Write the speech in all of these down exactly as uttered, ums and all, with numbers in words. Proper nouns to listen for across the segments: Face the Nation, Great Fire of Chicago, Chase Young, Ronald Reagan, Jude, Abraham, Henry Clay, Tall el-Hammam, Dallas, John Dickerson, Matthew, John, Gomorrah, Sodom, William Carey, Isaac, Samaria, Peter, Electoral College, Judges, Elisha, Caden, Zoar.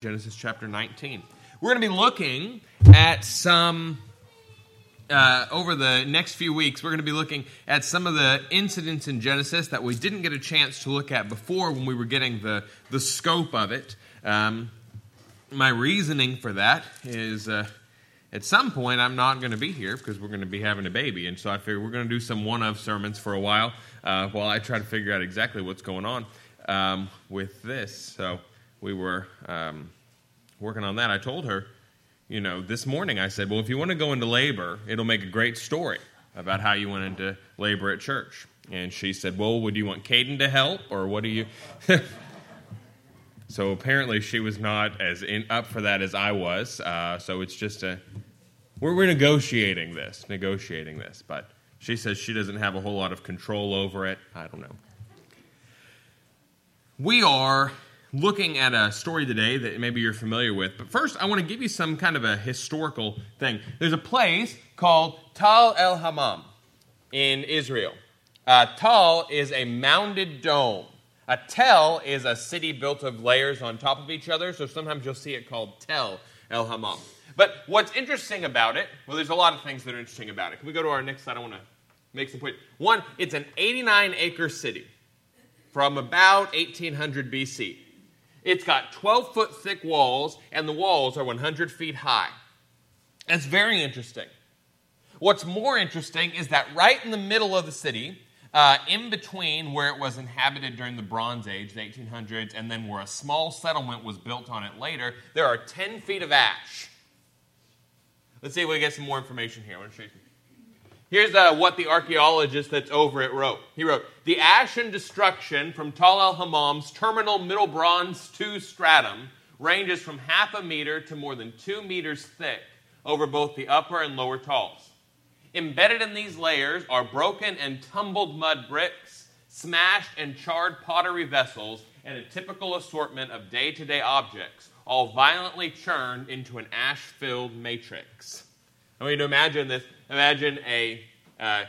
Genesis chapter nineteen. We're going to be looking at some, uh, over the next few weeks, we're going to be looking at some of the incidents in Genesis that we didn't get a chance to look at before when we were getting the, the scope of it. Um, my reasoning for that is uh, at some point I'm not going to be here because we're going to be having a baby, and so I figure we're going to do some one-off sermons for a while uh, while I try to figure out exactly what's going on um, with this, so... We were um, working on that. I told her, you know, this morning I said, well, if you want to go into labor, it'll make a great story about how you went into labor at church. And she said, well, would you want Caden to help, or what do you... So apparently she was not as in, up for that as I was. Uh, so it's just a... We're, we're negotiating this, negotiating this. But she says she doesn't have a whole lot of control over it. I don't know. We are... looking at a story today that maybe you're familiar with. But first, I want to give you some kind of a historical thing. There's a place called Tall el-Hammam in Israel. Uh, Tall is a mounded dome. A tell is a city built of layers on top of each other, so sometimes you'll see it called Tell el-Hammam. But what's interesting about it, well, there's a lot of things that are interesting about it. Can we go to our next slide? I want to make some points. One, it's an eighty-nine acre city from about eighteen hundred B C It's got twelve foot thick walls, and the walls are one hundred feet high. That's very interesting. What's more interesting is that right in the middle of the city, uh, in between where it was inhabited during the Bronze Age, the eighteen hundreds, and then where a small settlement was built on it later, there are ten feet of ash. Let's see if we can get some more information here. I want to show you. Here's uh, what the archaeologist that's over it wrote. He wrote, the ash and destruction from Tall el-Hammam's terminal middle bronze two stratum ranges from half a meter to more than two meters thick over both the upper and lower talls. Embedded in these layers are broken and tumbled mud bricks, smashed and charred pottery vessels, and a typical assortment of day-to-day objects, all violently churned into an ash-filled matrix. I want you to imagine this. Imagine a, uh,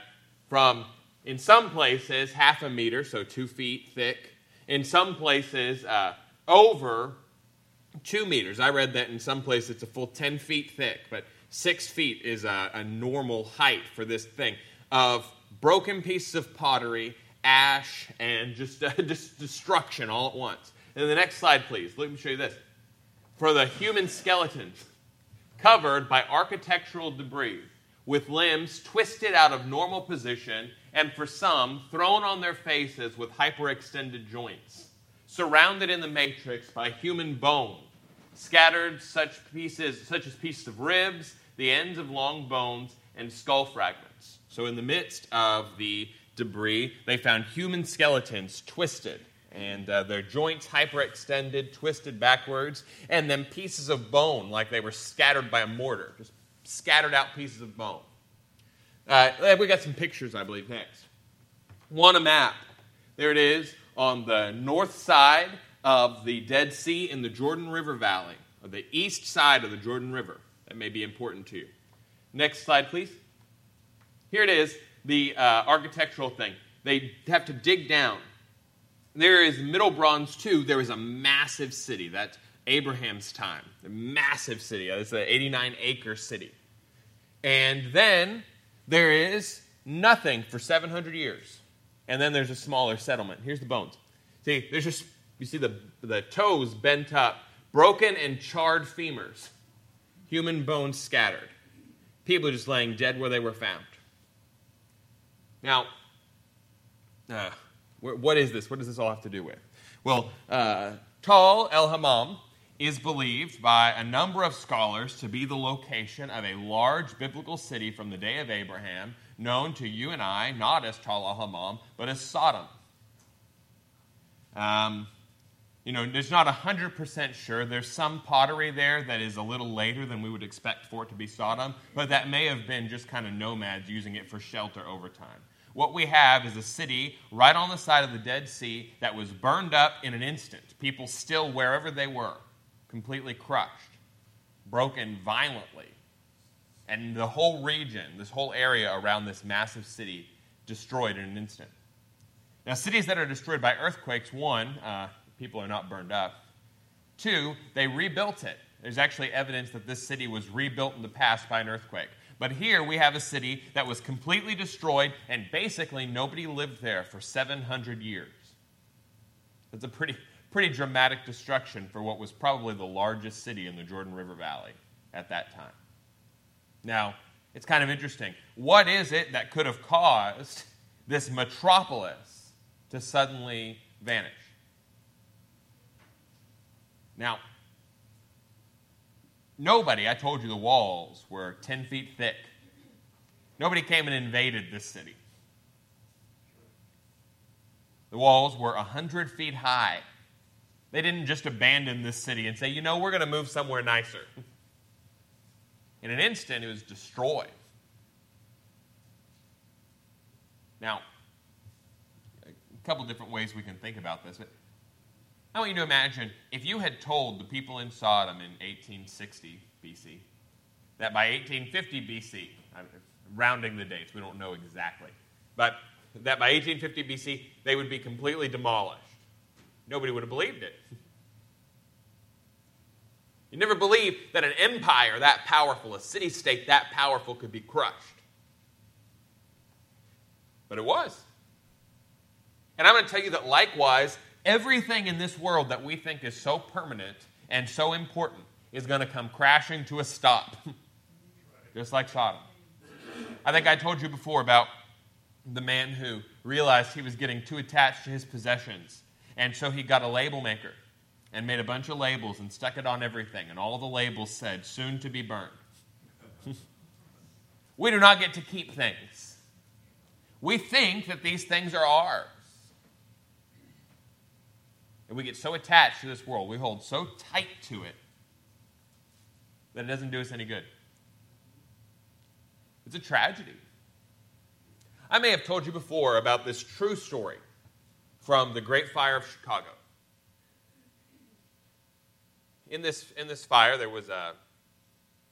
from, in some places, half a meter, so two feet thick. In some places, uh, over two meters. I read that in some places it's a full ten feet thick, but six feet is a, a normal height for this thing, of broken pieces of pottery, ash, and just, uh, just destruction all at once. And the next slide, please. Let me show you this. For the human skeletons, covered by architectural debris, with limbs twisted out of normal position, and for some, thrown on their faces with hyperextended joints, surrounded in the matrix by human bone, scattered such pieces, such as pieces of ribs, the ends of long bones, and skull fragments. So in the midst of the debris, they found human skeletons twisted, and uh, their joints hyperextended, twisted backwards, and then pieces of bone like they were scattered by a mortar, just scattered out pieces of bone. Uh, we got some pictures, I believe, next. One, a map. There it is on the north side of the Dead Sea in the Jordan River Valley, or the east side of the Jordan River. That may be important to you. Next slide, please. Here it is, the uh, architectural thing. They have to dig down. There is Middle Bronze two. There is a massive city. That's Abraham's time. A massive city. It's an eighty-nine acre city. And then there is nothing for seven hundred years. And then there's a smaller settlement. Here's the bones. See, there's just, you see the, the toes bent up, broken and charred femurs, human bones scattered. People just laying dead where they were found. Now, uh, what is this? What does this all have to do with? Well, uh, Tall el-Hammam is believed by a number of scholars to be the location of a large biblical city from the day of Abraham, known to you and I not as Tall el-Hammam, but as Sodom. Um, you know, it's not one hundred percent sure. There's some pottery there that is a little later than we would expect for it to be Sodom, but that may have been just kind of nomads using it for shelter over time. What we have is a city right on the side of the Dead Sea that was burned up in an instant. People still, wherever they were, completely crushed, broken violently. And the whole region, this whole area around this massive city, destroyed in an instant. Now, cities that are destroyed by earthquakes, one, uh, people are not burned up. Two, they rebuilt it. There's actually evidence that this city was rebuilt in the past by an earthquake. But here we have a city that was completely destroyed, and basically nobody lived there for seven hundred years. That's a pretty, pretty dramatic destruction for what was probably the largest city in the Jordan River Valley at that time. Now, it's kind of interesting. What is it that could have caused this metropolis to suddenly vanish? Now, nobody, I told you the walls were ten feet thick. Nobody came and invaded this city. The walls were one hundred feet high. They didn't just abandon this city and say, you know, we're going to move somewhere nicer. In an instant, it was destroyed. Now, a couple different ways we can think about this, but I want you to imagine if you had told the people in Sodom in eighteen sixty B C that by eighteen fifty B C, I'm rounding the dates, we don't know exactly, but that by eighteen fifty B C they would be completely demolished. Nobody would have believed it. You never believe that an empire that powerful, a city-state that powerful could be crushed. But it was. And I'm going to tell you that likewise, everything in this world that we think is so permanent and so important is going to come crashing to a stop, just like Sodom. I think I told you before about the man who realized he was getting too attached to his possessions, and so he got a label maker and made a bunch of labels and stuck it on everything, and all the labels said, soon to be burned. We do not get to keep things. We think that these things are ours. And we get so attached to this world, we hold so tight to it, that it doesn't do us any good. It's a tragedy. I may have told you before about this true story from the Great Fire of Chicago. In this, in this fire, there was a,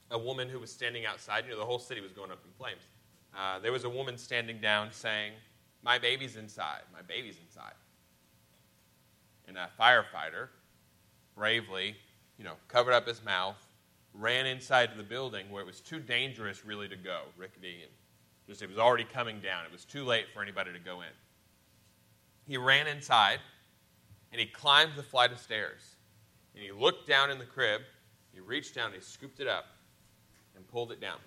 a woman who was standing outside. You know, the whole city was going up in flames. Uh, there was a woman standing down saying, my baby's inside, my baby's inside. And a firefighter bravely, you know, covered up his mouth, ran inside the building where it was too dangerous really to go, rickety, and just it was already coming down. It was too late for anybody to go in. He ran inside, and he climbed the flight of stairs, and he looked down in the crib, he reached down, he scooped it up, and pulled it down.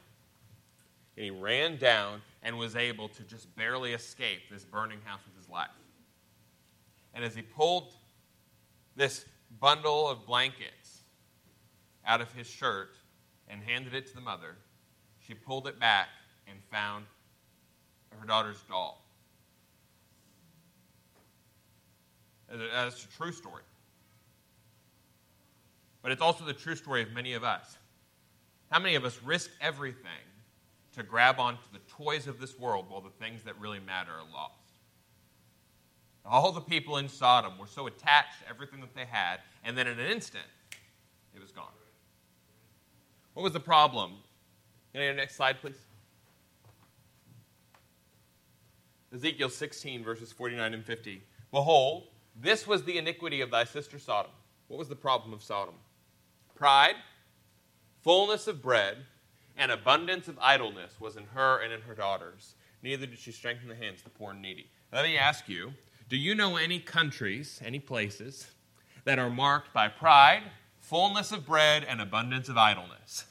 And he ran down and was able to just barely escape this burning house with his life. And as he pulled this bundle of blankets out of his shirt and handed it to the mother, she pulled it back and found her daughter's doll. That's a true story. But it's also the true story of many of us. How many of us risk everything to grab onto the toys of this world while the things that really matter are lost? All the people in Sodom were so attached to everything that they had, and then in an instant, it was gone. What was the problem? Can I have the next slide, please? Ezekiel sixteen, verses forty-nine and fifty. Behold, this was the iniquity of thy sister Sodom. What was the problem of Sodom? Pride, fullness of bread, and abundance of idleness was in her and in her daughters. Neither did she strengthen the hands of the poor and needy. Let me ask you, do you know any countries, any places, that are marked by pride, fullness of bread, and abundance of idleness?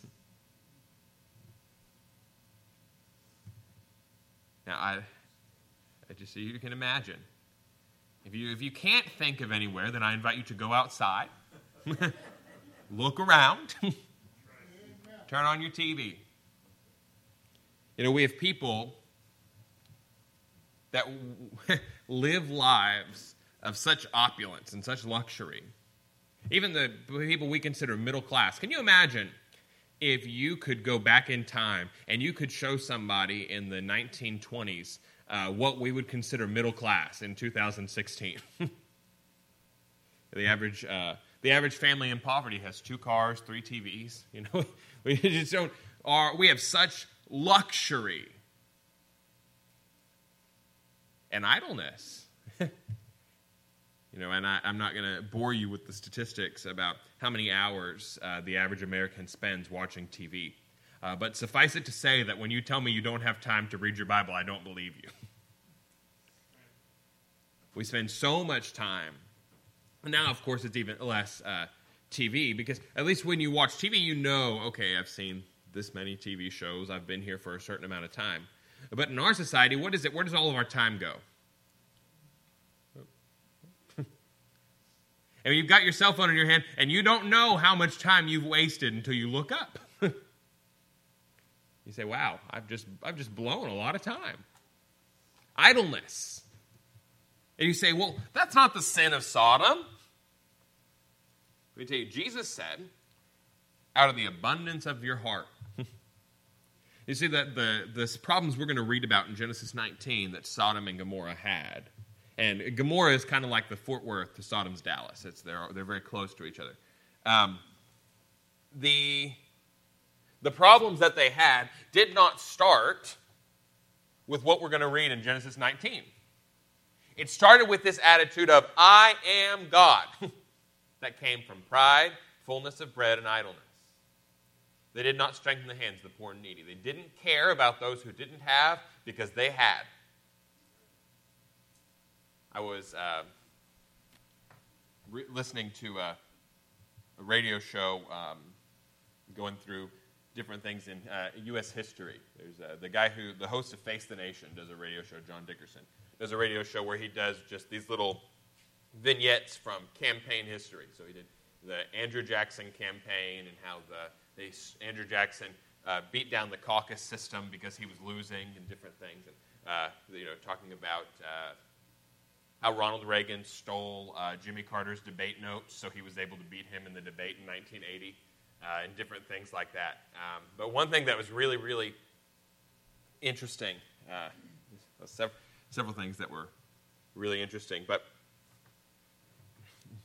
Now, I, I just so you can imagine, if you, if you can't think of anywhere, then I invite you to go outside, look around, turn on your T V. You know, we have people that live lives of such opulence and such luxury. Even the people we consider middle class. Can you imagine if you could go back in time and you could show somebody in the nineteen twenties uh, what we would consider middle class in two thousand sixteen? The average uh, the average family in poverty has two cars, three T Vs. You know, we just don't. Are, we have such luxury. And idleness. You know, and I, I'm not going to bore you with the statistics about how many hours uh, the average American spends watching T V. Uh, but suffice it to say that when you tell me you don't have time to read your Bible, I don't believe you. We spend so much time. Now, of course, it's even less uh, T V, because at least when you watch T V, you know, okay, I've seen this many T V shows. I've been here for a certain amount of time. But in our society, what is it? Where does all of our time go? And you've got your cell phone in your hand, and you don't know how much time you've wasted until you look up. You say, wow, I've just I've just blown a lot of time. Idleness. And you say, well, that's not the sin of Sodom. Let me tell you, Jesus said, out of the abundance of your heart. You see, that the, the problems we're going to read about in Genesis nineteen that Sodom and Gomorrah had. And Gomorrah is kind of like the Fort Worth to Sodom's Dallas. It's, they're, they're very close to each other. Um, the, the problems that they had did not start with what we're going to read in Genesis nineteen. It started with this attitude of, I am God, that came from pride, fullness of bread, and idleness. They did not strengthen the hands of the poor and needy. They didn't care about those who didn't have because they had. I was uh, re- listening to a, a radio show um, going through different things in uh, U S history. There's uh, the guy who, the host of Face the Nation, does a radio show, John Dickerson, does a radio show where he does just these little vignettes from campaign history. So he did the Andrew Jackson campaign and how the They, Andrew Jackson uh, beat down the caucus system because he was losing and different things. And uh, you know, talking about uh, how Ronald Reagan stole uh, Jimmy Carter's debate notes, so he was able to beat him in the debate in nineteen eighty, uh, and different things like that. Um, but one thing that was really, really interesting, uh, sev- several things that were really interesting, but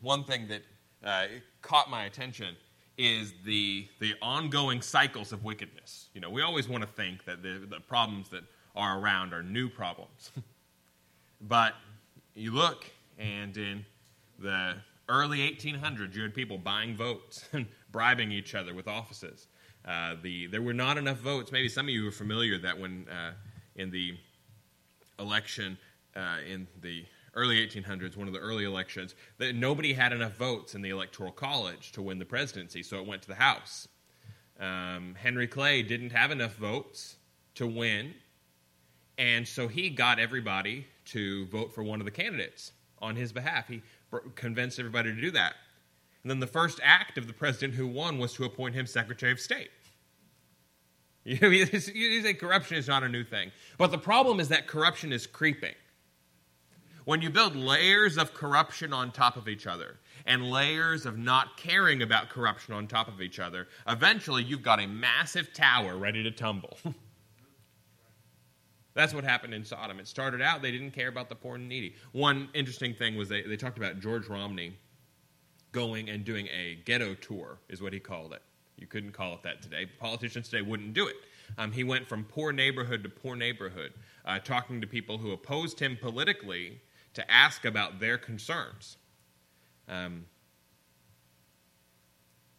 one thing that uh, caught my attention is the the ongoing cycles of wickedness. You know, we always want to think that the, the problems that are around are new problems. But you look, and in the early eighteen hundreds, you had people buying votes and bribing each other with offices. Uh, the there were not enough votes. Maybe some of you are familiar that when uh, in the election uh, in the early eighteen hundreds, one of the early elections, that nobody had enough votes in the Electoral College to win the presidency, so it went to the House. Um, Henry Clay didn't have enough votes to win, and so he got everybody to vote for one of the candidates on his behalf. He convinced everybody to do that. And then the first act of the president who won was to appoint him Secretary of State. You know, you say corruption is not a new thing. But the problem is that corruption is creeping. When you build layers of corruption on top of each other and layers of not caring about corruption on top of each other, eventually you've got a massive tower ready to tumble. That's what happened in Sodom. It started out, they didn't care about the poor and needy. One interesting thing was they, they talked about George Romney going and doing a ghetto tour, is what he called it. You couldn't call it that today. Politicians today wouldn't do it. Um, he went from poor neighborhood to poor neighborhood, uh, talking to people who opposed him politically to ask about their concerns. Um,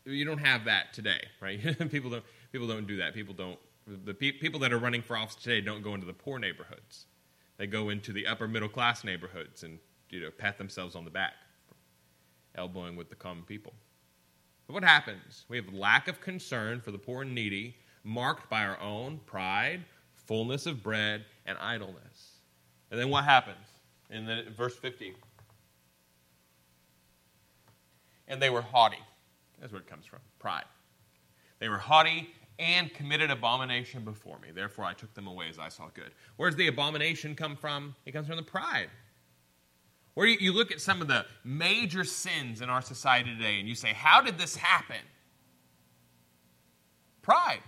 you don't have that today, right? people don't. People don't do that. People don't. The pe- people that are running for office today don't go into the poor neighborhoods. They go into the upper middle class neighborhoods and, you know, pat themselves on the back, elbowing with the common people. But what happens? We have lack of concern for the poor and needy, marked by our own pride, fullness of bread, and idleness. And then what happens? In the, verse fifty. And they were haughty. That's where it comes from, pride. They were haughty and committed abomination before me. Therefore I took them away as I saw good. Where does the abomination come from? It comes from the pride. Where you, you look at some of the major sins in our society today and you say, how did this happen? Pride.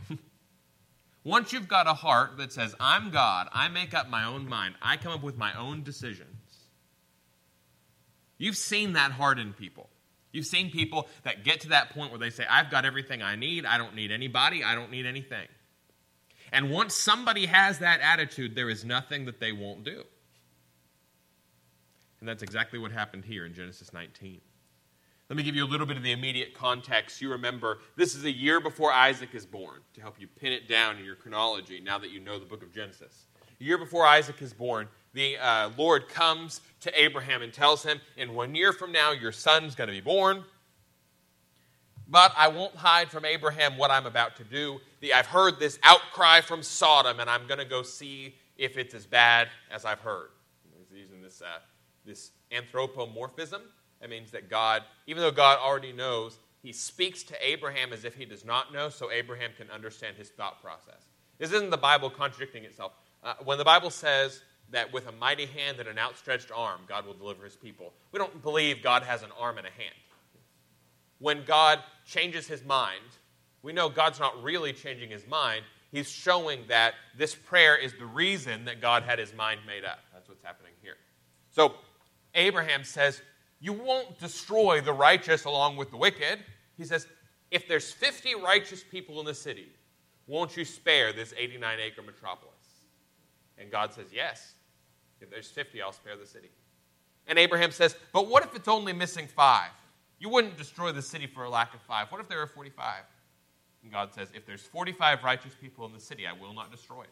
Once you've got a heart that says, I'm God, I make up my own mind, I come up with my own decisions. You've seen that heart in people. You've seen people that get to that point where they say, I've got everything I need, I don't need anybody, I don't need anything. And once somebody has that attitude, there is nothing that they won't do. And that's exactly what happened here in Genesis nineteen. Let me give you a little bit of the immediate context. You remember, this is a year before Isaac is born, to help you pin it down in your chronology now that you know the book of Genesis. A year before Isaac is born, the uh, Lord comes to Abraham and tells him, in one year from now, your son's going to be born. But I won't hide from Abraham what I'm about to do. The, I've heard this outcry from Sodom, and I'm going to go see if it's as bad as I've heard. He's using this, uh, this anthropomorphism. That means that God, even though God already knows, he speaks to Abraham as if he does not know, so Abraham can understand his thought process. This isn't the Bible contradicting itself. Uh, when the Bible says that with a mighty hand and an outstretched arm, God will deliver his people, we don't believe God has an arm and a hand. When God changes his mind, we know God's not really changing his mind. He's showing that this prayer is the reason that God had his mind made up. That's what's happening here. So Abraham says, you won't destroy the righteous along with the wicked. He says, if there's fifty righteous people in the city, won't you spare this eighty-nine acre metropolis? And God says, yes. If there's fifty, I'll spare the city. And Abraham says, but what if it's only missing five? You wouldn't destroy the city for a lack of five. What if there are forty-five? And God says, if there's forty-five righteous people in the city, I will not destroy it.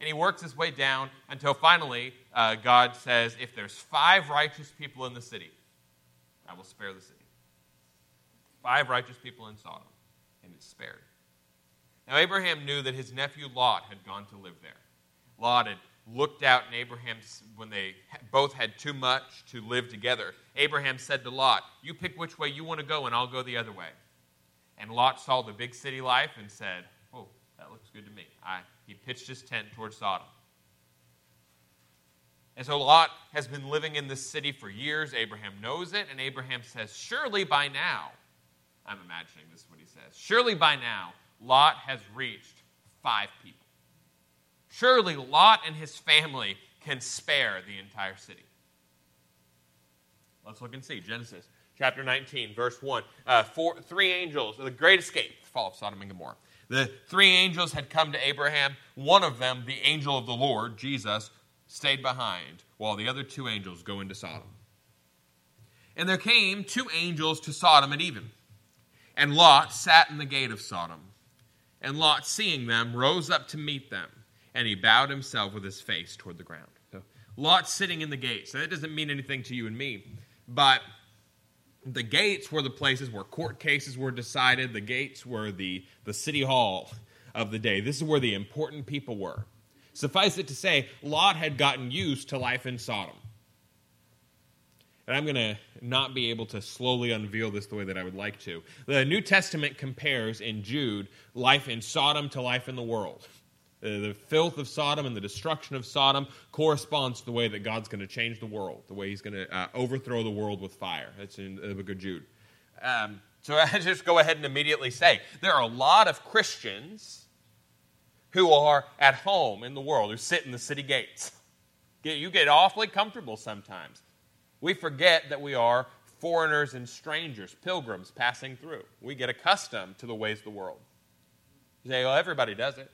And he works his way down until finally uh, God says, if there's five righteous people in the city, I will spare the city. Five righteous people in Sodom, and it's spared. Now Abraham knew that his nephew Lot had gone to live there. Lot had looked out, and Abraham, when they both had too much to live together, Abraham said to Lot, you pick which way you want to go, and I'll go the other way. And Lot saw the big city life and said, oh, that looks good to me. I, he pitched his tent towards Sodom. And so Lot has been living in this city for years. Abraham knows it, and Abraham says, surely by now, I'm imagining this is what he says, surely by now, Lot has reached five people. Surely Lot and his family can spare the entire city. Let's look and see. Genesis chapter nineteen, verse one. Uh, four, three angels, the great escape, the fall of Sodom and Gomorrah. The three angels had come to Abraham. One of them, the angel of the Lord, Jesus, stayed behind, while the other two angels go into Sodom. And there came two angels to Sodom at even. And Lot sat in the gate of Sodom. And Lot, seeing them, rose up to meet them. And he bowed himself with his face toward the ground. So Lot's sitting in the gates. Now, that doesn't mean anything to you and me, but the gates were the places where court cases were decided. The gates were the, the city hall of the day. This is where the important people were. Suffice it to say, Lot had gotten used to life in Sodom. And I'm going to not be able to slowly unveil this the way that I would like to. The New Testament compares in Jude life in Sodom to life in the world. The filth of Sodom and the destruction of Sodom corresponds to the way that God's going to change the world, the way he's going to uh, overthrow the world with fire. That's in the book of Jude. Um, so I just go ahead and immediately say, there are a lot of Christians who are at home in the world, who sit in the city gates. You get awfully comfortable sometimes. We forget that we are foreigners and strangers, pilgrims passing through. We get accustomed to the ways of the world. You say, well, everybody does it.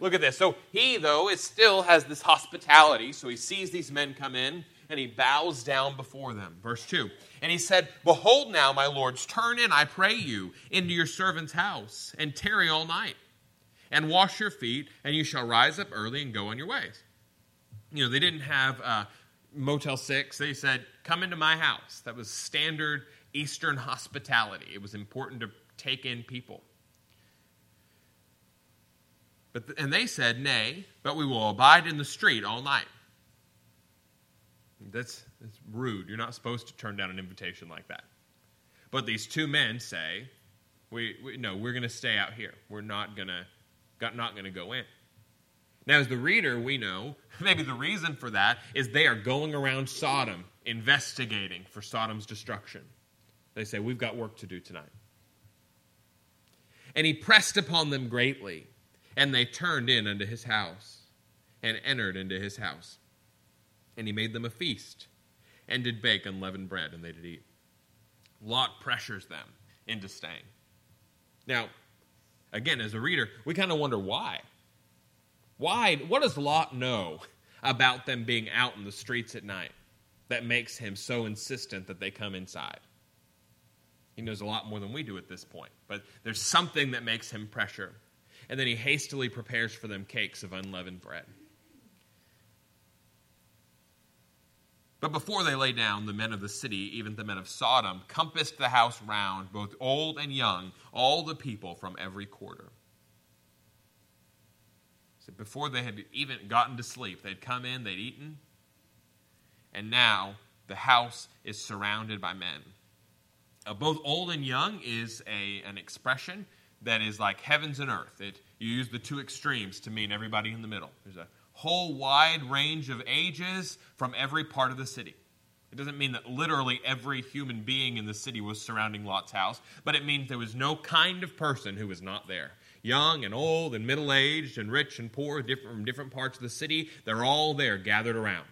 Look at this. So he, though, is still has this hospitality. So he sees these men come in, and he bows down before them. Verse two. And he said, behold now, my lords, turn in, I pray you, into your servant's house, and tarry all night, and wash your feet, and you shall rise up early and go on your ways. You know, they didn't have uh, Motel six. They said, come into my house. That was standard Eastern hospitality. It was important to take in people. But, and they said, nay, but we will abide in the street all night. That's, that's rude. You're not supposed to turn down an invitation like that. But these two men say, we, we no, we're going to stay out here. We're not going to not going to go in. Now, as the reader, we know maybe the reason for that is they are going around Sodom investigating for Sodom's destruction. They say, we've got work to do tonight. And he pressed upon them greatly. And they turned in unto his house, and entered into his house. And he made them a feast, and did bake unleavened bread, and they did eat. Lot pressures them into staying. Now, again, as a reader, we kind of wonder why. Why? What does Lot know about them being out in the streets at night? that makes him so insistent that they come inside. He knows a lot more than we do at this point, but there's something that makes him pressure. And then he hastily prepares for them cakes of unleavened bread. But before they lay down, the men of the city, even the men of Sodom, compassed the house round, both old and young, all the people from every quarter. So before they had even gotten to sleep, they'd come in, they'd eaten, and now the house is surrounded by men. Uh, both old and young is a an expression that is like heavens and earth. It, you use the two extremes to mean everybody in the middle. There's a whole wide range of ages from every part of the city. It doesn't mean that literally every human being in the city was surrounding Lot's house, but it means there was no kind of person who was not there. Young and old and middle-aged and rich and poor, different, from different parts of the city, they're all there gathered around.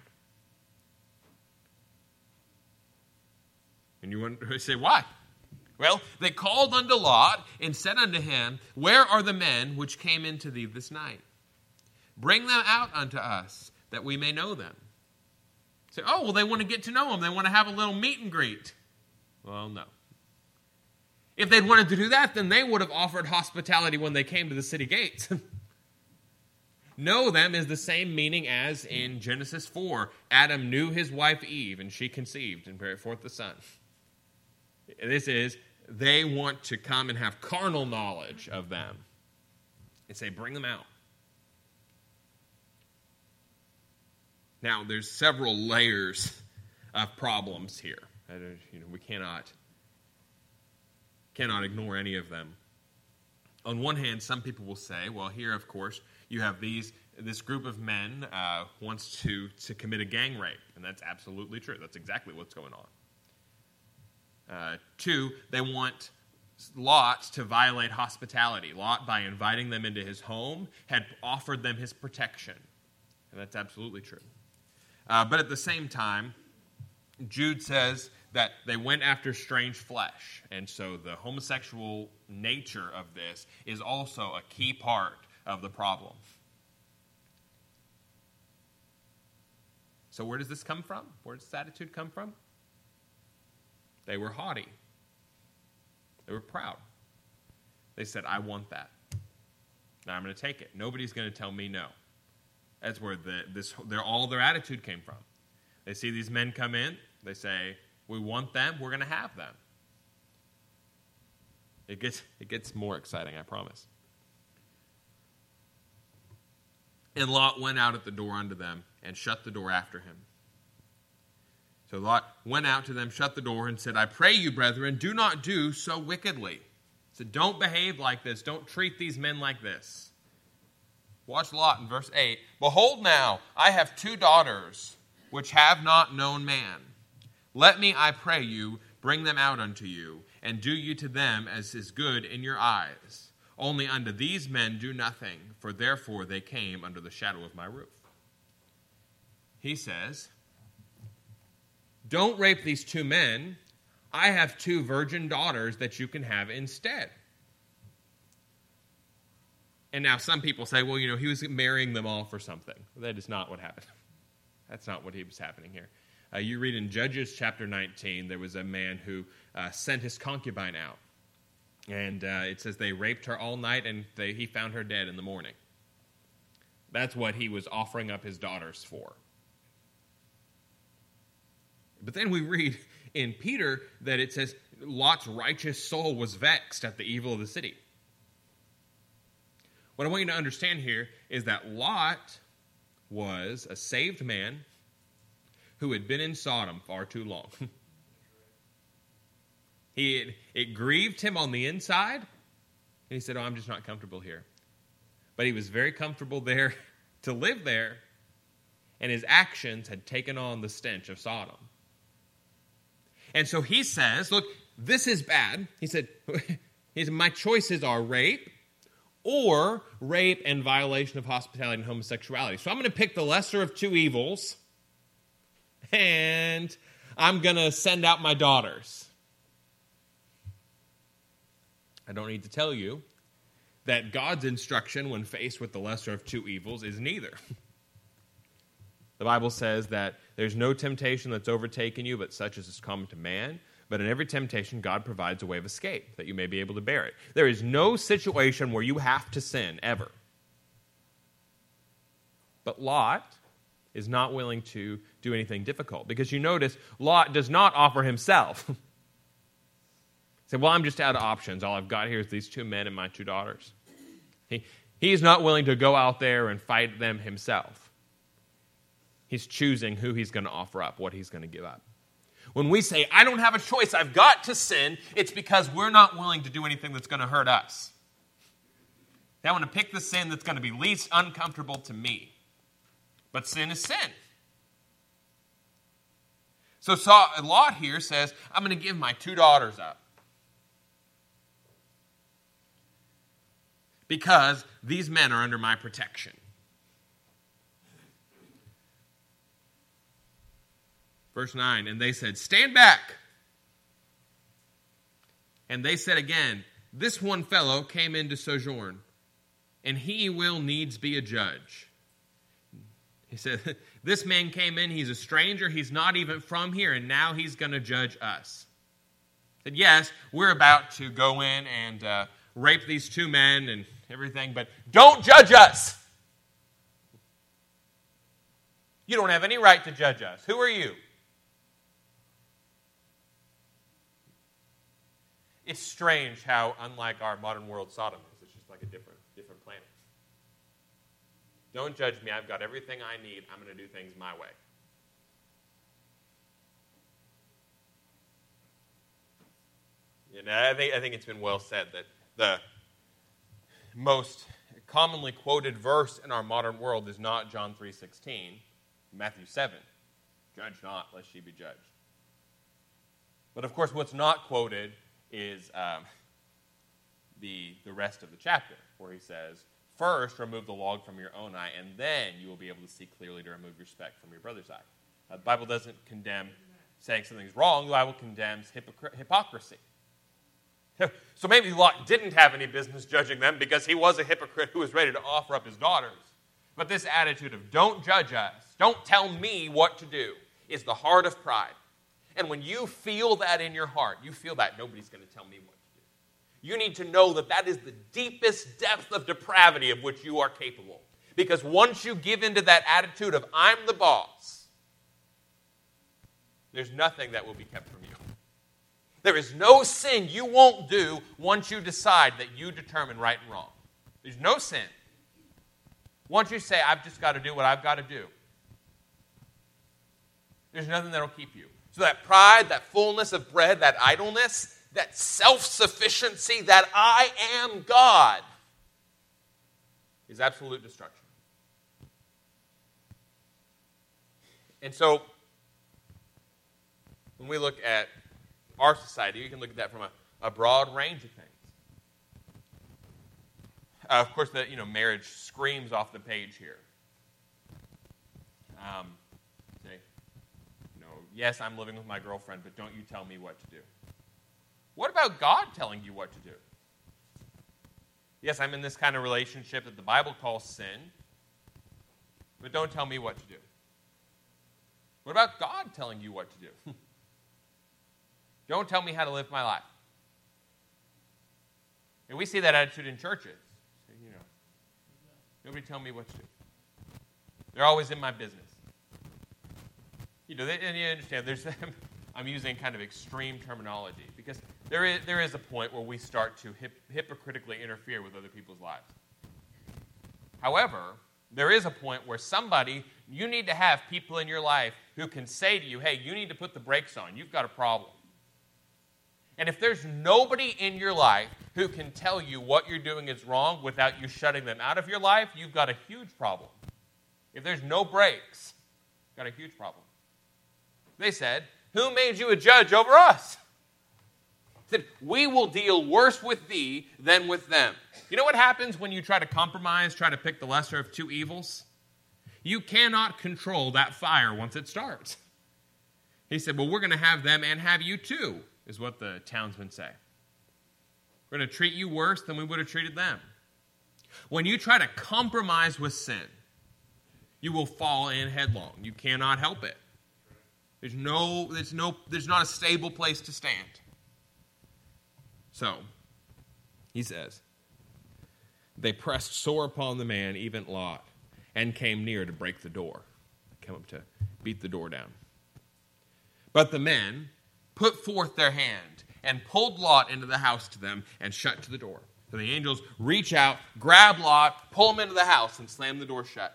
And you wonder, say, why? Well, they called unto Lot and said unto him, Where are the men which came into thee this night? Bring them out unto us, that we may know them. Say, oh, well, they want to get to know them. They want to have a little meet and greet. Well, no. If they'd wanted to do that, then they would have offered hospitality when they came to the city gates. Know them is the same meaning as in Genesis four. Adam knew his wife Eve, and she conceived and bare forth the son. This is, they want to come and have carnal knowledge of them. And say, bring them out. Now, there's several layers of problems here. I don't, you know, we cannot, cannot ignore any of them. On one hand, some people will say, well, here, of course, you have these. This group of men uh, wants to, to commit a gang rape, and that's absolutely true. That's exactly what's going on. Uh, two, they want Lot to violate hospitality. Lot, by inviting them into his home, had offered them his protection. And that's absolutely true. Uh, but at the same time, Jude says that they went after strange flesh. And so the homosexual nature of this is also a key part of the problem. So where does this come from? Where does this attitude come from? They were haughty. They were proud. They said, I want that. Now I'm going to take it. Nobody's going to tell me no. That's where the, this, their, all their attitude came from. They see these men come in. They say, we want them. We're going to have them. It gets, it gets more exciting, I promise. And Lot went out at the door unto them and shut the door after him. So Lot went out to them, shut the door, and said, I pray you, brethren, do not do so wickedly. He said, don't behave like this. Don't treat these men like this. Watch Lot in verse eight. Behold now, I have two daughters, which have not known man. Let me, I pray you, bring them out unto you, and do you to them as is good in your eyes. Only unto these men do nothing, for therefore they came under the shadow of my roof. He says, don't rape these two men. I have two virgin daughters that you can have instead. And now some people say, well, you know, he was marrying them all for something. That is not what happened. That's not what he was happening here. Uh, you read in Judges chapter nineteen, there was a man who uh, sent his concubine out. And uh, it says they raped her all night, and they, he found her dead in the morning. That's what he was offering up his daughters for. But then we read in Peter that it says Lot's righteous soul was vexed at the evil of the city. What I want you to understand here is that Lot was a saved man who had been in Sodom far too long. He had, it grieved him on the inside, and he said, oh, I'm just not comfortable here. But he was very comfortable there to live there, and his actions had taken on the stench of Sodom. And so he says, look, this is bad. He said, he said my choices are rape, or rape and violation of hospitality and homosexuality. So I'm going to pick the lesser of two evils, and I'm going to send out my daughters. I don't need to tell you that God's instruction when faced with the lesser of two evils is neither. The Bible says that there's no temptation that's overtaken you, but such as is common to man. But in every temptation, God provides a way of escape, that you may be able to bear it. There is no situation where you have to sin, ever. But Lot is not willing to do anything difficult. Because you notice, Lot does not offer himself. He said, well, I'm just out of options. All I've got here is these two men and my two daughters. He, he is not willing to go out there and fight them himself. He's choosing who he's going to offer up, what he's going to give up. When we say, I don't have a choice, I've got to sin, it's because we're not willing to do anything that's going to hurt us. I want to pick the sin that's going to be least uncomfortable to me. But sin is sin. So Lot here says, I'm going to give my two daughters up. Because these men are under my protection. Verse nine, and they said, stand back. And they said again, this one fellow came into sojourn, and he will needs be a judge. He said, this man came in, he's a stranger, he's not even from here, and now he's going to judge us. He said, yes, we're about to go in and uh, rape these two men and everything, but don't judge us. You don't have any right to judge us. Who are you? It's strange how unlike our modern world Sodom is. It's just like a different, different planet. Don't judge me. I've got everything I need. I'm going to do things my way. You know, I think, I think it's been well said that the most commonly quoted verse in our modern world is not John three sixteen, Matthew seven. Judge not, lest ye be judged. But of course, what's not quoted is um, the, the rest of the chapter, where he says, first, remove the log from your own eye, and then you will be able to see clearly to remove your speck from your brother's eye. Now, the Bible doesn't condemn saying something's wrong. The Bible condemns hypocr- hypocrisy. So maybe Lot didn't have any business judging them because he was a hypocrite who was ready to offer up his daughters. But this attitude of don't judge us, don't tell me what to do, is the heart of pride. And when you feel that in your heart, you feel that nobody's going to tell me what to do. You need to know that that is the deepest depth of depravity of which you are capable. Because once you give into that attitude of I'm the boss, there's nothing that will be kept from you. There is no sin you won't do once you decide that you determine right and wrong. There's no sin. Once you say, I've just got to do what I've got to do, there's nothing that will keep you. So that pride, that fullness of bread, that idleness, that self-sufficiency, that I am God, is absolute destruction. And so, when we look at our society, you can look at that from a, a broad range of things. Uh, of course, the, you know, marriage screams off the page here. Um, say, you know, yes, I'm living with my girlfriend, but don't you tell me what to do. What about God telling you what to do? Yes, I'm in this kind of relationship that the Bible calls sin, but don't tell me what to do. What about God telling you what to do? Don't tell me how to live my life. And we see that attitude in churches. You know, nobody tell me what to do. They're always in my business. You know, they, and you understand. There's, I'm using kind of extreme terminology because there is there is a point where we start to hip, hypocritically interfere with other people's lives. However, there is a point where somebody, you need to have people in your life who can say to you, "Hey, you need to put the brakes on. You've got a problem." And if there's nobody in your life who can tell you what you're doing is wrong without you shutting them out of your life, you've got a huge problem. If there's no breaks, you've got a huge problem. They said, who made you a judge over us? They said, we will deal worse with thee than with them. You know what happens when you try to compromise, try to pick the lesser of two evils? You cannot control that fire once it starts. He said, well, we're going to have them and have you too, is what the townsmen say. We're going to treat you worse than we would have treated them. When you try to compromise with sin, you will fall in headlong. You cannot help it. There's no, there's no, there's not a stable place to stand. So, he says, they pressed sore upon the man, even Lot, and came near to break the door. They came up to beat the door down. But the men put forth their hand and pulled Lot into the house to them and shut to the door. So the angels reach out, grab Lot, pull him into the house, and slam the door shut.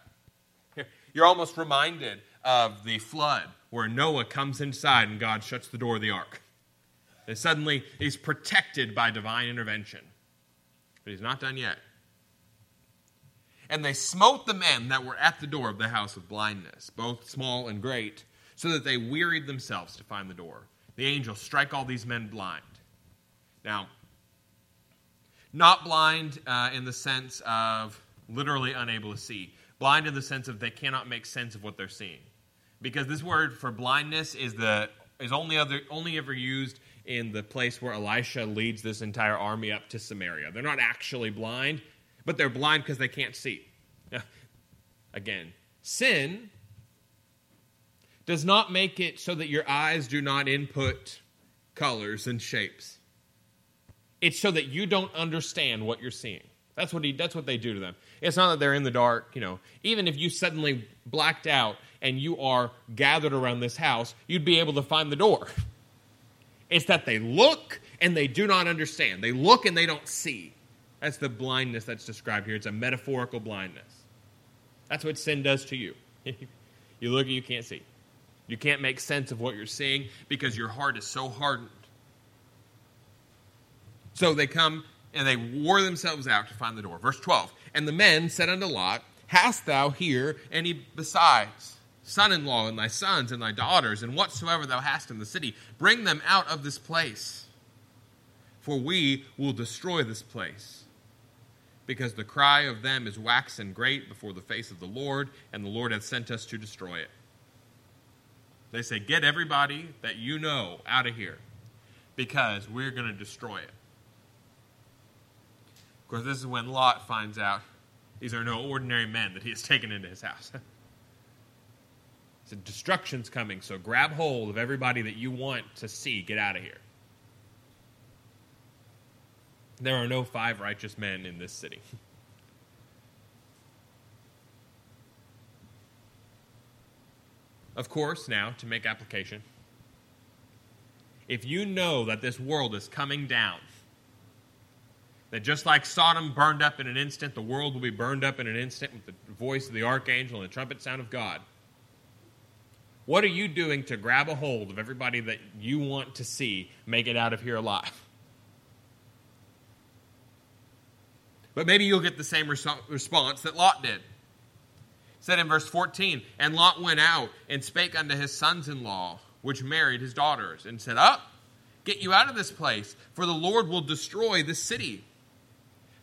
You're almost reminded of the flood, where Noah comes inside and God shuts the door of the ark. And suddenly he's protected by divine intervention. But he's not done yet. And they smote the men that were at the door of the house with blindness, both small and great, so that they wearied themselves to find the door. The angels strike all these men blind. Now, not blind uh, in the sense of literally unable to see. Blind in the sense of they cannot make sense of what they're seeing. Because this word for blindness is the is only other only ever used in the place where Elisha leads this entire army up to Samaria. They're not actually blind, but they're blind because they can't see. Now, again, sin does not make it so that your eyes do not input colors and shapes. It's so that you don't understand what you're seeing. That's what he. That's what they do to them. It's not that they're in the dark, you know. Even if you suddenly blacked out and you are gathered around this house, you'd be able to find the door. It's that they look and they do not understand. They look and they don't see. That's the blindness that's described here. It's a metaphorical blindness. That's what sin does to you. You look and you can't see. You can't make sense of what you're seeing because your heart is so hardened. So they come and they wore themselves out to find the door. Verse twelve, and the men said unto Lot, hast thou here any besides son-in-law, and thy sons, and thy daughters, and whatsoever thou hast in the city? Bring them out of this place, for we will destroy this place. Because the cry of them is waxen great before the face of the Lord, and the Lord hath sent us to destroy it. They say, get everybody that you know out of here, because we're going to destroy it. Of course, this is when Lot finds out these are no ordinary men that he has taken into his house. He said, destruction's coming, so grab hold of everybody that you want to see. Get out of here. There are no five righteous men in this city. Of course, now, to make application, if you know that this world is coming down, that just like Sodom burned up in an instant, the world will be burned up in an instant with the voice of the archangel and the trumpet sound of God. What are you doing to grab a hold of everybody that you want to see make it out of here alive? But maybe you'll get the same res- response that Lot did. It said in verse fourteen, and Lot went out and spake unto his sons-in-law, which married his daughters, and said, up, get you out of this place, for the Lord will destroy this city.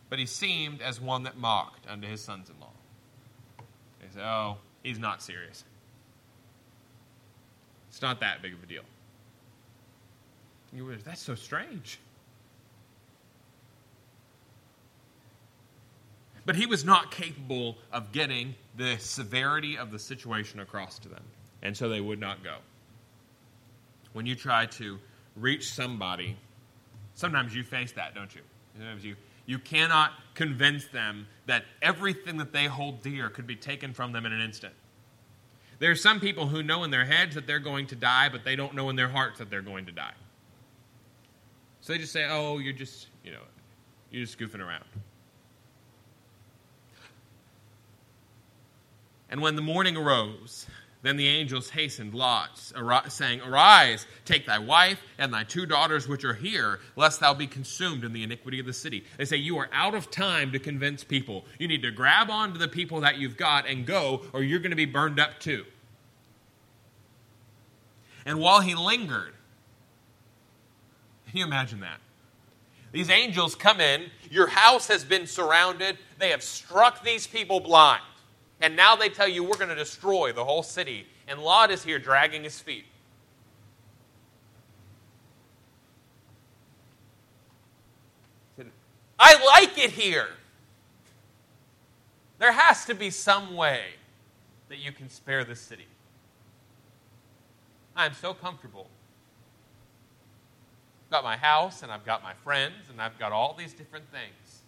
But he seemed as one that mocked unto his sons-in-law. They said, oh, he's not serious. It's not that big of a deal. You were, that's so strange. But he was not capable of getting the severity of the situation across to them. And so they would not go. When you try to reach somebody, sometimes you face that, don't you? Sometimes you... You cannot convince them that everything that they hold dear could be taken from them in an instant. There are some people who know in their heads that they're going to die, but they don't know in their hearts that they're going to die. So they just say, oh, you're just, you know, you're just goofing around. And when the morning arose, then the angels hastened Lot, saying, arise, take thy wife and thy two daughters which are here, lest thou be consumed in the iniquity of the city. They say, you are out of time to convince people. You need to grab on to the people that you've got and go, or you're going to be burned up too. And while he lingered, can you imagine that? These angels come in, your house has been surrounded, they have struck these people blind. And now they tell you, we're going to destroy the whole city. And Lot is here dragging his feet. I like it here. There has to be some way that you can spare this city. I am so comfortable. I've got my house, and I've got my friends, and I've got all these different things.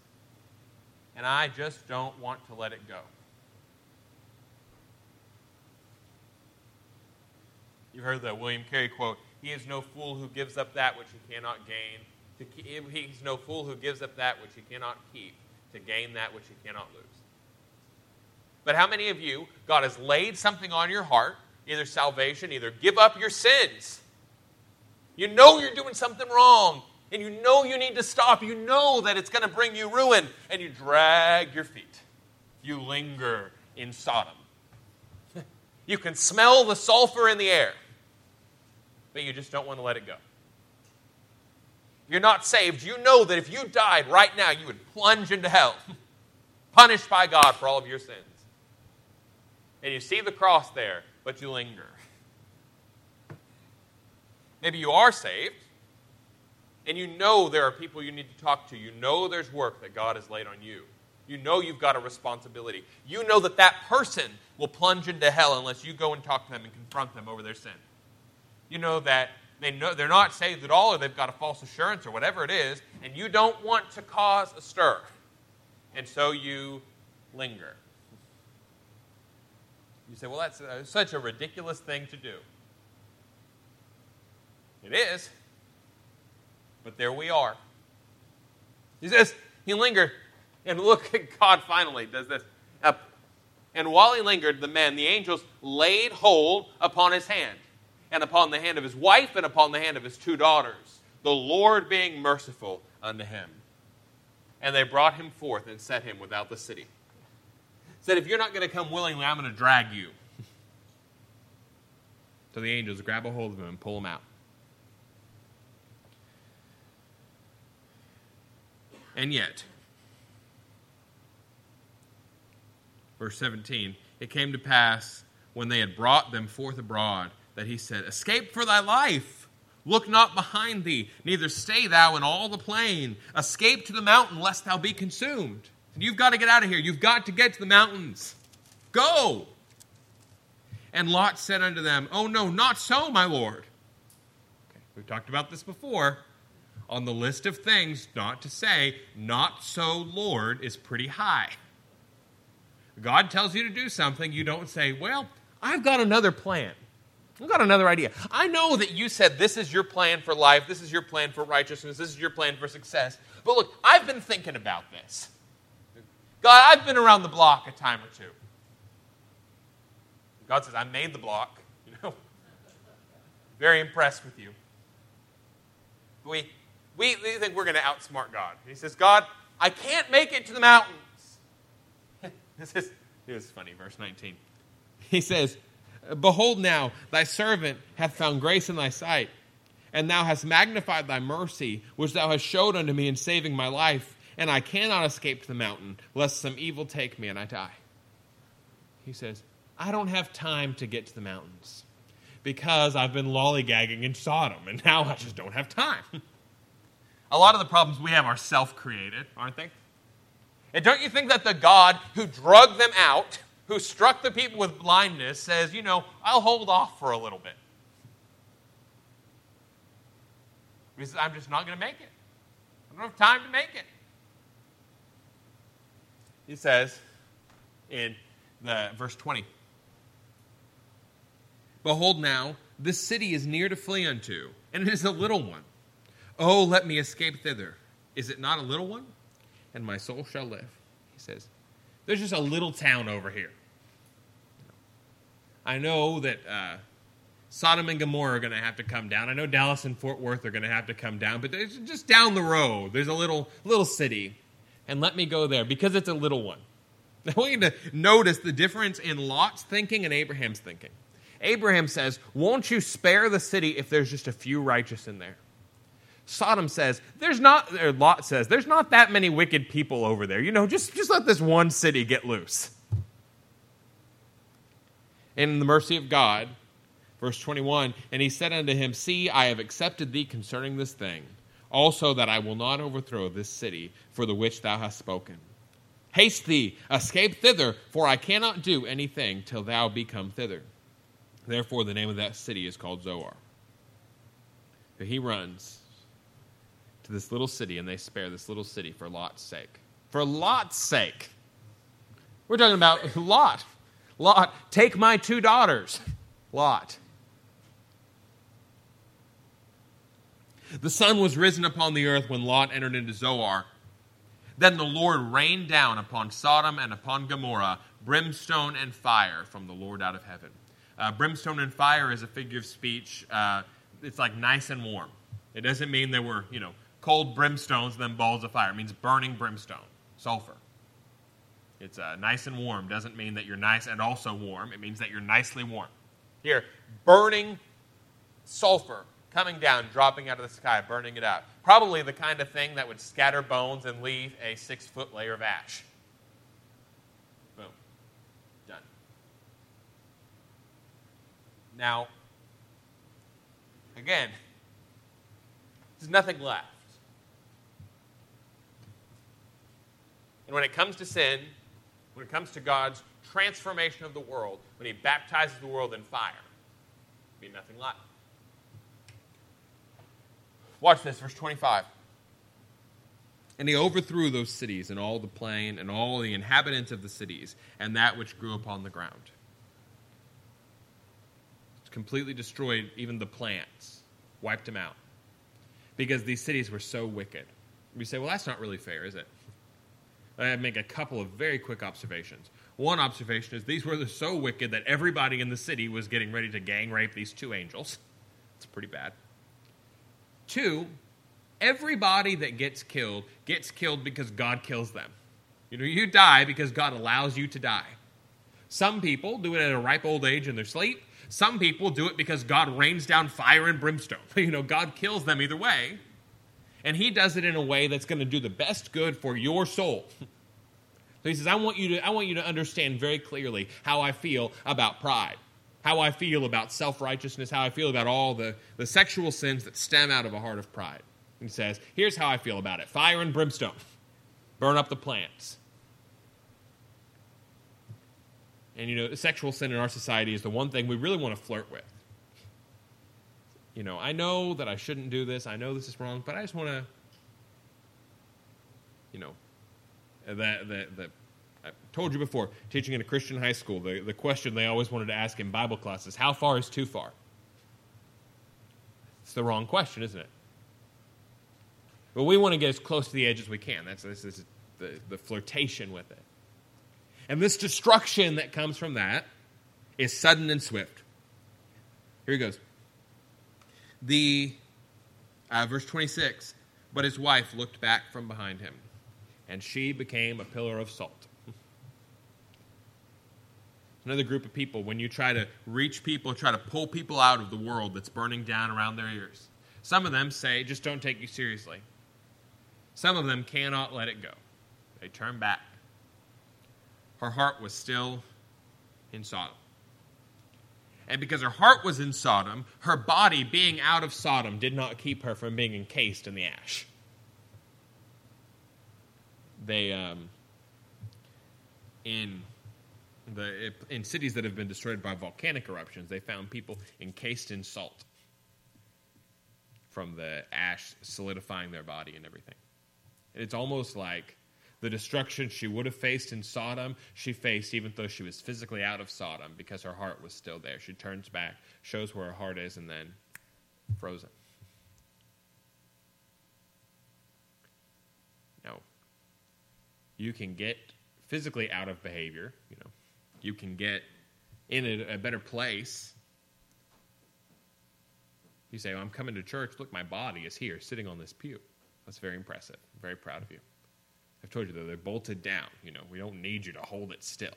And I just don't want to let it go. You've heard the William Carey quote, "He is no fool who gives up that which he cannot gain. To keep, he's no fool who gives up that which he cannot keep to gain that which he cannot lose." But how many of you, God has laid something on your heart, either salvation, either give up your sins. You know you're doing something wrong, and you know you need to stop. You know that it's going to bring you ruin, and you drag your feet. You linger in Sodom. You can smell the sulfur in the air, but you just don't want to let it go. You're not saved. You know that if you died right now, you would plunge into hell, punished by God for all of your sins. And you see the cross there, but you linger. Maybe you are saved, and you know there are people you need to talk to. You know there's work that God has laid on you. You know you've got a responsibility. You know that that person will plunge into hell unless you go and talk to them and confront them over their sin. You know that They know they're not saved at all, or they've got a false assurance, or whatever it is, and you don't want to cause a stir. And so you linger. You say, well, that's uh, such a ridiculous thing to do. It is. But there we are. He says, he lingered, and look at God finally does this. Up. And while he lingered, the men, the angels, laid hold upon his hand, and upon the hand of his wife, and upon the hand of his two daughters, the Lord being merciful unto him. And they brought him forth and set him without the city. Said, if you're not going to come willingly, I'm going to drag you. So the angels grab a hold of him and pull him out. And yet, verse seventeen, it came to pass when they had brought them forth abroad, that he said, escape for thy life, look not behind thee, neither stay thou in all the plain. Escape to the mountain, lest thou be consumed. And you've got to get out of here. You've got to get to the mountains. Go. And Lot said unto them, oh no, not so, my lord. Okay, we've talked about this before. On the list of things not to say, not so, Lord, is pretty high. God tells you to do something, you don't say, well, I've got another plan. I've got another idea. I know that you said this is your plan for life, this is your plan for righteousness, this is your plan for success. But look, I've been thinking about this. God, I've been around the block a time or two. God says, I made the block, you know. Very impressed with you. We, we, we think we're going to outsmart God. And he says, God, I can't make it to the mountains. This is, this is funny, verse nineteen. He says, behold now, thy servant hath found grace in thy sight, and thou hast magnified thy mercy, which thou hast showed unto me in saving my life, and I cannot escape to the mountain, lest some evil take me and I die. He says, I don't have time to get to the mountains, because I've been lollygagging in Sodom, and now I just don't have time. A lot of the problems we have are self-created, aren't they? And don't you think that the God who drug them out, who struck the people with blindness, says, you know, I'll hold off for a little bit. He says, I'm just not going to make it. I don't have time to make it. He says in the verse twenty, behold now, this city is near to flee unto, and it is a little one. Oh, let me escape thither. Is it not a little one? And my soul shall live. He says, there's just a little town over here. I know that uh, Sodom and Gomorrah are going to have to come down. I know Dallas and Fort Worth are going to have to come down. But just down the road, there's a little little city. And let me go there, because it's a little one. I want you to notice the difference in Lot's thinking and Abraham's thinking. Abraham says, won't you spare the city if there's just a few righteous in there? Sodom says, there's not, or Lot says, there's not that many wicked people over there. You know, just, just let this one city get loose. And in the mercy of God, verse twenty-one, and he said unto him, see, I have accepted thee concerning this thing, also that I will not overthrow this city for the which thou hast spoken. Haste thee, escape thither, for I cannot do anything till thou be come thither. Therefore the name of that city is called Zoar. So he runs to this little city, and they spare this little city for Lot's sake. For Lot's sake. We're talking about Lot. Lot, take my two daughters. Lot. The sun was risen upon the earth when Lot entered into Zoar. Then the Lord rained down upon Sodom and upon Gomorrah brimstone and fire from the Lord out of heaven. Uh, brimstone and fire is a figure of speech. Uh, it's like nice and warm. It doesn't mean there were, you know, cold brimstones and then balls of fire. It means burning brimstone, sulfur. It's uh, nice and warm. Doesn't mean that you're nice and also warm. It means that you're nicely warm. Here, burning sulfur coming down, dropping out of the sky, burning it out. Probably the kind of thing that would scatter bones and leave a six-foot layer of ash. Boom. Done. Now, again, there's nothing left. And when it comes to sin, when it comes to God's transformation of the world, when he baptizes the world in fire, there'll be nothing left. Watch this, verse twenty-five. And he overthrew those cities and all the plain and all the inhabitants of the cities and that which grew upon the ground. It's completely destroyed even the plants, wiped them out, because these cities were so wicked. We say, well, that's not really fair, is it? I make a couple of very quick observations. One observation is these were so wicked that everybody in the city was getting ready to gang rape these two angels. It's pretty bad. Two, everybody that gets killed gets killed because God kills them. You know, you die because God allows you to die. Some people do it at a ripe old age in their sleep. Some people do it because God rains down fire and brimstone. You know, God kills them either way. And he does it in a way that's going to do the best good for your soul. So he says, I want you to, I want you to understand very clearly how I feel about pride, how I feel about self-righteousness, how I feel about all the, the sexual sins that stem out of a heart of pride. And he says, here's how I feel about it. Fire and brimstone. Burn up the plants. And, you know, sexual sin in our society is the one thing we really want to flirt with. You know, I know that I shouldn't do this. I know this is wrong, but I just want to, you know, that that that. I told you before, teaching in a Christian high school, the, the question they always wanted to ask in Bible classes, how far is too far? It's the wrong question, isn't it? But we want to get as close to the edge as we can. That's this is the, the flirtation with it. And this destruction that comes from that is sudden and swift. Here he goes. The, uh, verse twenty-six, but his wife looked back from behind him, and she became a pillar of salt. Another group of people, when you try to reach people, try to pull people out of the world that's burning down around their ears. Some of them say, just don't take you seriously. Some of them cannot let it go. They turn back. Her heart was still in Sodom. And because her heart was in Sodom, her body being out of Sodom did not keep her from being encased in the ash. They, um, in... The, in cities that have been destroyed by volcanic eruptions, they found people encased in salt from the ash solidifying their body and everything. And it's almost like the destruction she would have faced in Sodom, she faced even though she was physically out of Sodom because her heart was still there. She turns back, shows where her heart is, and then frozen. Now, you can get physically out of behavior, you know, you can get in a, a better place. You say, well, I'm coming to church. Look, my body is here, sitting on this pew. That's very impressive. I'm very proud of you. I've told you, though, they're bolted down. You know, we don't need you to hold it still.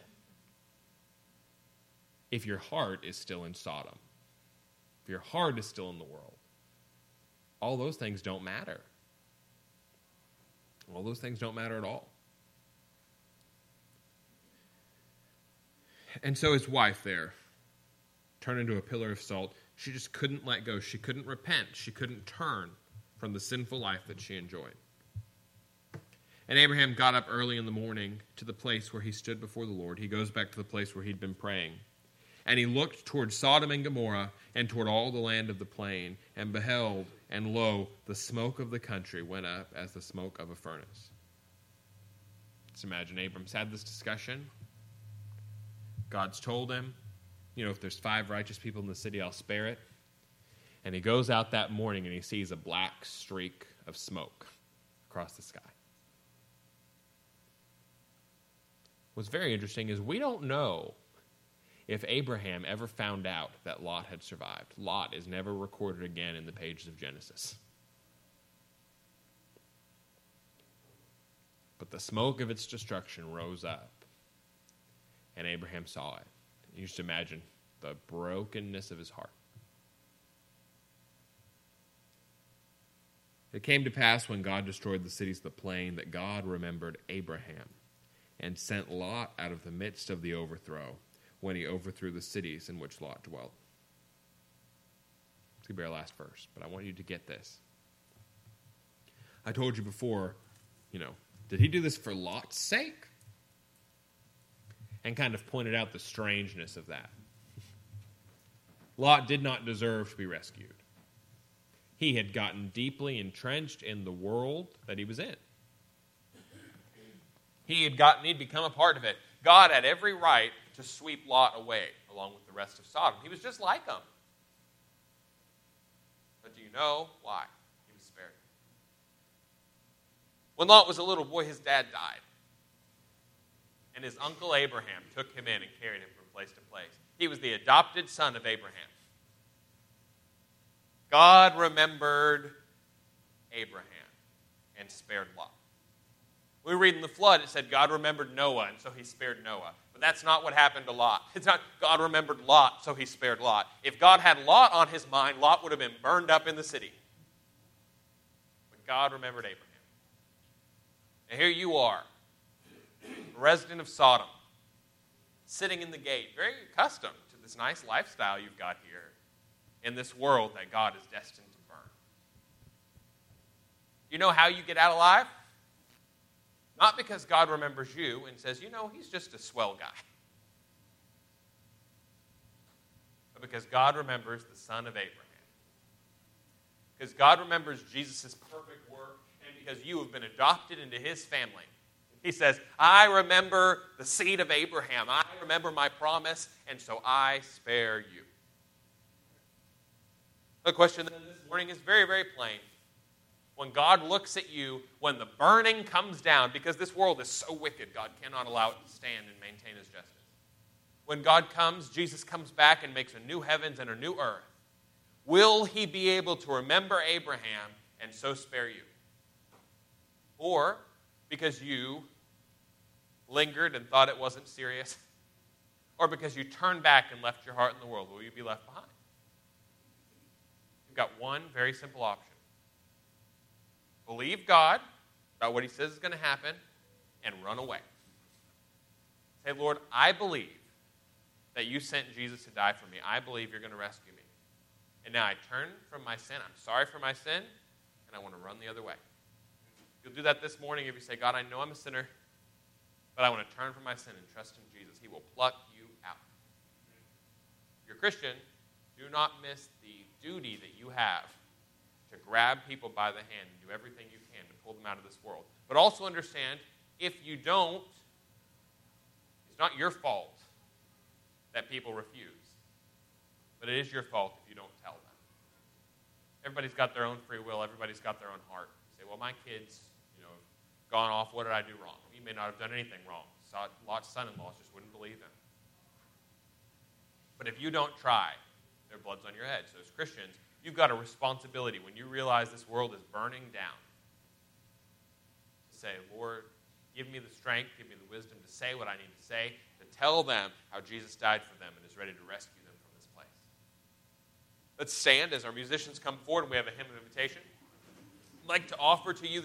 If your heart is still in Sodom, if your heart is still in the world, all those things don't matter. All those things don't matter at all. And so his wife there turned into a pillar of salt. She just couldn't let go. She couldn't repent. She couldn't turn from the sinful life that she enjoyed. And Abraham got up early in the morning to the place where he stood before the Lord. He goes back to the place where he'd been praying. And he looked toward Sodom and Gomorrah and toward all the land of the plain, and beheld, and lo, the smoke of the country went up as the smoke of a furnace. Let's imagine Abram's had this discussion. God's told him, you know, if there's five righteous people in the city, I'll spare it. And he goes out that morning and he sees a black streak of smoke across the sky. What's very interesting is we don't know if Abraham ever found out that Lot had survived. Lot is never recorded again in the pages of Genesis. But the smoke of its destruction rose up, and Abraham saw it. You just imagine the brokenness of his heart. It came to pass when God destroyed the cities of the plain that God remembered Abraham and sent Lot out of the midst of the overthrow, when he overthrew the cities in which Lot dwelt. It's going to be our last verse, but I want you to get this. I told you before, you know, did he do this for Lot's sake? And kind of pointed out the strangeness of that. Lot did not deserve to be rescued. He had gotten deeply entrenched in the world that he was in. He had gotten, he'd become a part of it. God had every right to sweep Lot away, along with the rest of Sodom. He was just like them. But do you know why? He was spared. When Lot was a little boy, his dad died. And his uncle Abraham took him in and carried him from place to place. He was the adopted son of Abraham. God remembered Abraham and spared Lot. We read in the flood, it said God remembered Noah, and so he spared Noah. But that's not what happened to Lot. It's not God remembered Lot, so he spared Lot. If God had Lot on his mind, Lot would have been burned up in the city. But God remembered Abraham. And here you are, a resident of Sodom, sitting in the gate, very accustomed to this nice lifestyle you've got here in this world that God is destined to burn. You know how you get out alive? Not because God remembers you and says, you know, he's just a swell guy. But because God remembers the son of Abraham. Because God remembers Jesus' perfect work, and because you have been adopted into his family. He says, I remember the seed of Abraham. I remember my promise, and so I spare you. The question then this morning is very, very plain. When God looks at you, when the burning comes down, because this world is so wicked, God cannot allow it to stand and maintain his justice. When God comes, Jesus comes back and makes a new heavens and a new earth. Will he be able to remember Abraham and so spare you? Or, because you lingered and thought it wasn't serious, or because you turned back and left your heart in the world, will you be left behind? You've got one very simple option. Believe God about what he says is going to happen, and run away. Say, Lord, I believe that you sent Jesus to die for me. I believe you're going to rescue me. And now I turn from my sin. I'm sorry for my sin, and I want to run the other way. You'll do that this morning if you say, God, I know I'm a sinner, but I want to turn from my sin and trust in Jesus. He will pluck you out. If you're a Christian, do not miss the duty that you have to grab people by the hand and do everything you can to pull them out of this world. But also understand, if you don't, it's not your fault that people refuse. But it is your fault if you don't tell them. Everybody's got their own free will. Everybody's got their own heart. You say, well, my kids, you know, have gone off. What did I do wrong? You may not have done anything wrong. Lot's son-in-laws just wouldn't believe him. But if you don't try, their blood's on your head. So as Christians, you've got a responsibility when you realize this world is burning down to say, Lord, give me the strength, give me the wisdom to say what I need to say, to tell them how Jesus died for them and is ready to rescue them from this place. Let's stand as our musicians come forward and we have a hymn of invitation. I'd like to offer to you